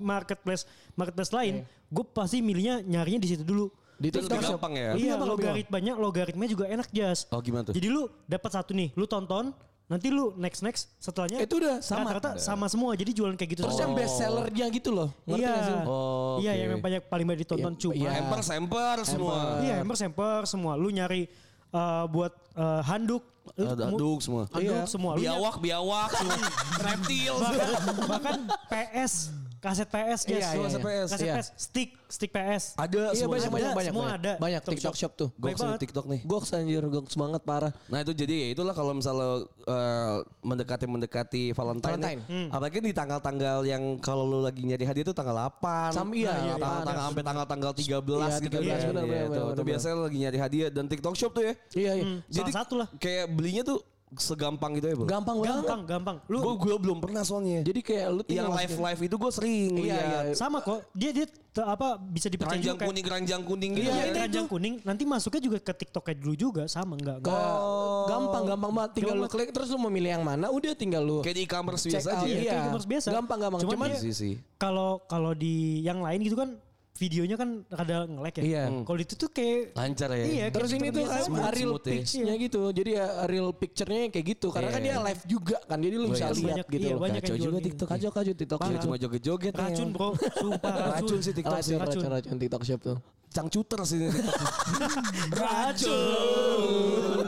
marketplace marketplace lain, yeah. gue pasti milihnya nyarinya di situ dulu. Di itu lebih gampang ya. Iya logaritmanya logaritmanya juga enak jas. Oh gimana tuh? Jadi lu dapat satu nih, lu tonton. Nanti lu next next setelahnya itu udah sama rata-rata sama semua jadi jualan kayak gitu. Terus oh. yang best sellernya gitu loh. Iya. Oh, okay. Iya yang banyak paling banyak ditonton ya, cuma. Iya. Hamper semper semua. Iya hamper semper semua. Lu nyari uh, buat uh, handuk. Ada handuk semua. Handuk iya. semua. Lu biawak nyari, biawak. Reptil. Bahkan, bahkan P S. Kaset P S guys, iya, kaset iya, P S, kaset iya. P S, stick, stick P S. Ada iya, semua, banyak, ada, banyak, semua banyak. ada. Banyak TikTok Shop tuh. Goks di TikTok nih. Goks anjir, goks banget parah. Nah itu jadi ya itulah kalau misalnya uh, mendekati-mendekati Valentine. Valentine. Nih, hmm. Apalagi di tanggal-tanggal yang kalau lu lagi nyari hadiah itu tanggal delapan. Sampai iya, iya, tanggal sampai tanggal-tanggal tiga belas iya, gitu iya, kan. Iya, iya, itu, itu biasanya lagi nyari hadiah dan TikTok Shop tuh ya. Iya, iya. Hmm, jadi salah satu lah. Kayak belinya tuh segampang gitu ya bro. Gampang Gampang Gampang Lu Gue gue belum pernah soalnya. Jadi kayak lu yang live-live itu gue sering iya, iya iya. Sama kok. Dia dia te, apa bisa dipercaya. Ranjang kuning Ranjang kuning gitu. Iya ranjang kuning. Nanti masuknya juga ke TikToknya dulu juga. Sama enggak, enggak. Oh. Gampang Gampang banget. Tinggal lu klik. Terus lu mau milih yang mana. Udah tinggal lu kayak di e-commerce biasa aja. Iya kayak e-commerce biasa. Gampang gampang. Cuman kalau kalau di yang lain gitu kan videonya kan ada nge-lag ya. Iya. Kalau itu tuh kayak lancar ya. Iya, terus ini tuh kan real pitch-nya ya. Gitu. Jadi ya real picture-nya kayak gitu. Karena yeah. kan dia live juga kan. Jadi lu bisa banyak, lihat gitu. Iya, banyak kacau juga TikTok. Kacau-kacau TikTok. Kacau cuma joget-joget. Racun bro. Sumpah racun sih TikTok. Racun-racun TikTok Shop tuh. Cangcuter sih ini TikTok. Racun.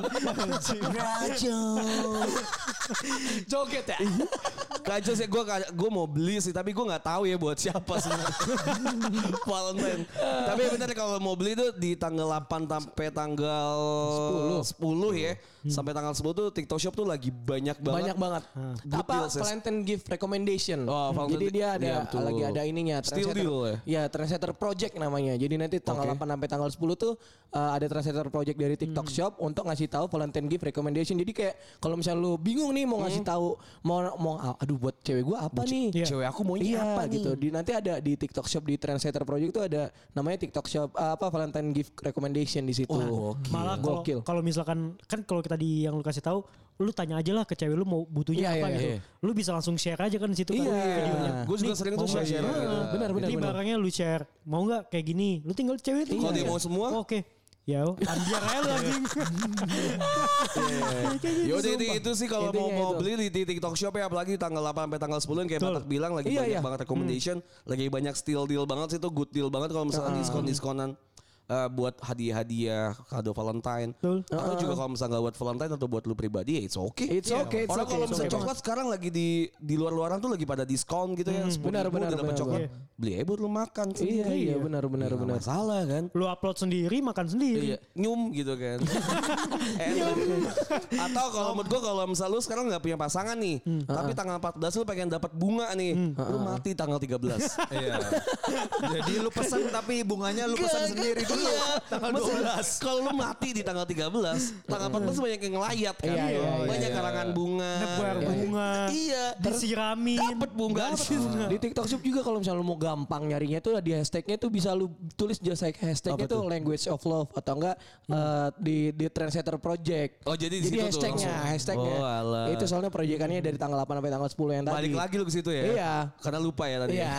Racun. Joget ya. Kacau sih, gue gue mau beli sih, tapi gue nggak tahu ya buat siapa sebenarnya. Valentine. Tapi benar kalau mau beli tuh di tanggal delapan sampai tanggal sepuluh ya, hmm. sampai tanggal sepuluh tuh TikTok Shop tuh lagi banyak banget. Banyak banget. Hmm. Apa Valentine gift recommendation? Oh, Valentine. Jadi dia ada ya, lagi ada ininya. Still deal ya. Ya, Trendsetter Project namanya. Jadi nanti tanggal okay. delapan sampai tanggal sepuluh tuh uh, ada Trendsetter Project dari TikTok hmm. Shop untuk ngasih tahu Valentine gift recommendation. Jadi kayak kalau misalnya lu bingung nih mau hmm. ngasih tahu mau mau aduh buat cewek gue apa buat nih cewek aku mau iya, apa nih gitu. Di nanti ada di TikTok Shop di Trendsetter Project itu ada namanya TikTok Shop uh, apa Valentine gift recommendation di situ. Oh, okay. Malah kalau kalau misalkan kan kalau kita di yang lu kasih tahu lu tanya aja lah ke cewek lu mau butuhnya yeah, apa yeah, gitu. Yeah. Lu bisa langsung share aja kan di situ yeah. kan videonya. Gue juga sering tuh share. share. Nah, benar benar. Jadi benar. Barangnya lu share. Mau enggak kayak gini? Lu tinggal cewek tuh. Kalau dia mau semua. Oh, Oke. Okay. Ya, ambil aja anjing. Ya udah itu sih kalau mau mau beli di TikTok Shop ya, apalagi tanggal delapan sampai tanggal sepuluh kayak Patat bilang lagi iya, banyak iya. banget recommendation, hmm. lagi banyak steal deal banget sih itu, good deal banget kalau misalnya hmm. diskon-diskonan. Uh, buat hadiah-hadiah kado Valentine. Betul. Atau uh, juga kalau misalnya gak buat Valentine atau buat lu pribadi ya it's okay. It's yeah. okay. It's orang okay, kalau misalnya okay, coklat man. Sekarang lagi di di luar-luaran tuh lagi pada diskon gitu ya. Hmm, benar-benar dapat coklat. Iya. Beli aja buat lu makan sendiri. Iya, iya benar-benar benar. Ya, salah kan? Lu upload sendiri, makan sendiri. Iya. Nyum gitu kan. Nyum. Atau kalau menurut gua kalau misalnya lu sekarang gak punya pasangan nih, hmm. tapi tanggal empat belas lu pengen dapat bunga nih. Hmm. Lu uh-huh. mati tanggal tiga belas. Iya. Jadi lu pesan tapi bunganya lu pesan sendiri. Iya, tanggal dua belas. Kalau lu mati di tanggal tiga belas, tanggal empat belas banyak yang ngelayat kan. Iya, iya, iya, banyak iya, karangan bunga, nebar iya, bunga. Iya, disiramin. Dapat bunga. Dapet. Di TikTok Shop juga kalau misalnya lu mau gampang nyarinya tuh di hashtagnya tuh bisa lu tulis just like hashtagnya tuh language of love atau enggak hmm. uh, di di Trendsetter Project. Oh, jadi di situ tuh. Hashtagnya, hashtagnya. Oh, itu soalnya proyekannya dari tanggal delapan sampai tanggal sepuluh yang tadi. Balik lagi lu ke situ ya. Iya. Karena lupa ya tadi. Iya.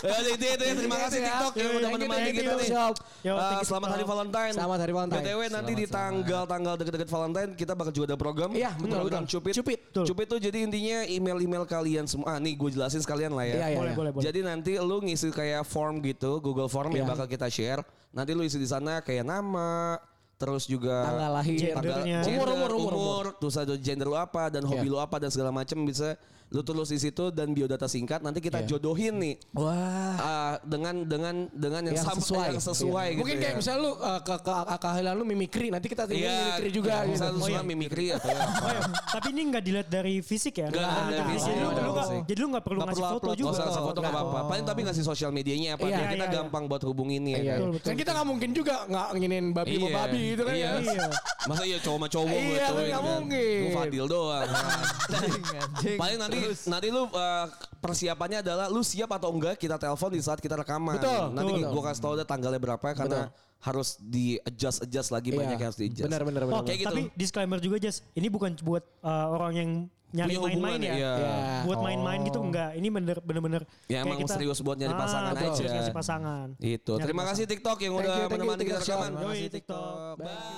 Jadi itu terima kasih TikTok ya. Teman-teman kita nih. Yo, uh, selamat hari Valentine. Selamat hari Valentine. B T W nanti selamat, di tanggal-tanggal deket-deket Valentine kita bakal juga ada program. Iya, betul, program betul. Cupid. Cupid. Betul. Cupid tuh jadi intinya email-email kalian semua. Ah, nih gue jelasin sekalian lah ya. Iya, boleh, iya. boleh, boleh. Jadi nanti lu ngisi kayak form gitu, Google Form iya. yang bakal kita share. Nanti lu isi di sana kayak nama, terus juga tanggal lahir, tanggal umur, umur, umur, umur, terus ada gender lu apa dan hobi yeah. lu apa dan segala macam bisa lu tulis di situ dan biodata singkat. Nanti kita yeah. jodohin nih. Wah. Uh, dengan dengan dengan yang, yang sam- sesuai, yang sesuai yeah. gitu. Mungkin kayak ya. Misalnya lu uh, ke ke keahlian lu mimikri, nanti kita tinggal yeah. mimikri juga yeah. gitu. Misalnya oh, iya. mimikri atau ya. Oh, iya. Tapi ini enggak dilihat dari fisik ya. Enggak ada fisik. Jadi lu enggak perlu ngasih foto juga. Enggak usah foto enggak apa-apa. Paling tapi ngasih sosial medianya apa biar kita gampang buat hubungin ya. Dan kita enggak mungkin juga enggak nginin babi sama babi. Gitu kan iya. Ya. Masa iya cowok sama cowok gue iya, cowok kan. Gue Fadil doang. Paling nanti terus. Nanti lu uh, persiapannya adalah lu siap atau enggak kita telepon di saat kita rekaman. Betul. Nanti gue kasih tau tanggalnya berapa karena betul. Harus di adjust adjust lagi iya. banyak yang harus di adjust. Benar benar benar. Oh, gitu. Tapi disclaimer juga Jas, ini bukan buat uh, orang yang nyari main-main ya, ya. ya. Buat oh. main-main gitu enggak. Ini bener-bener ya emang kita, serius buat nyari pasangan ah, aja. Serius nyari pasangan. Itu. Terima, terima kasih TikTok yang udah menemani kita rekaman. Terima kasih TikTok. Bye.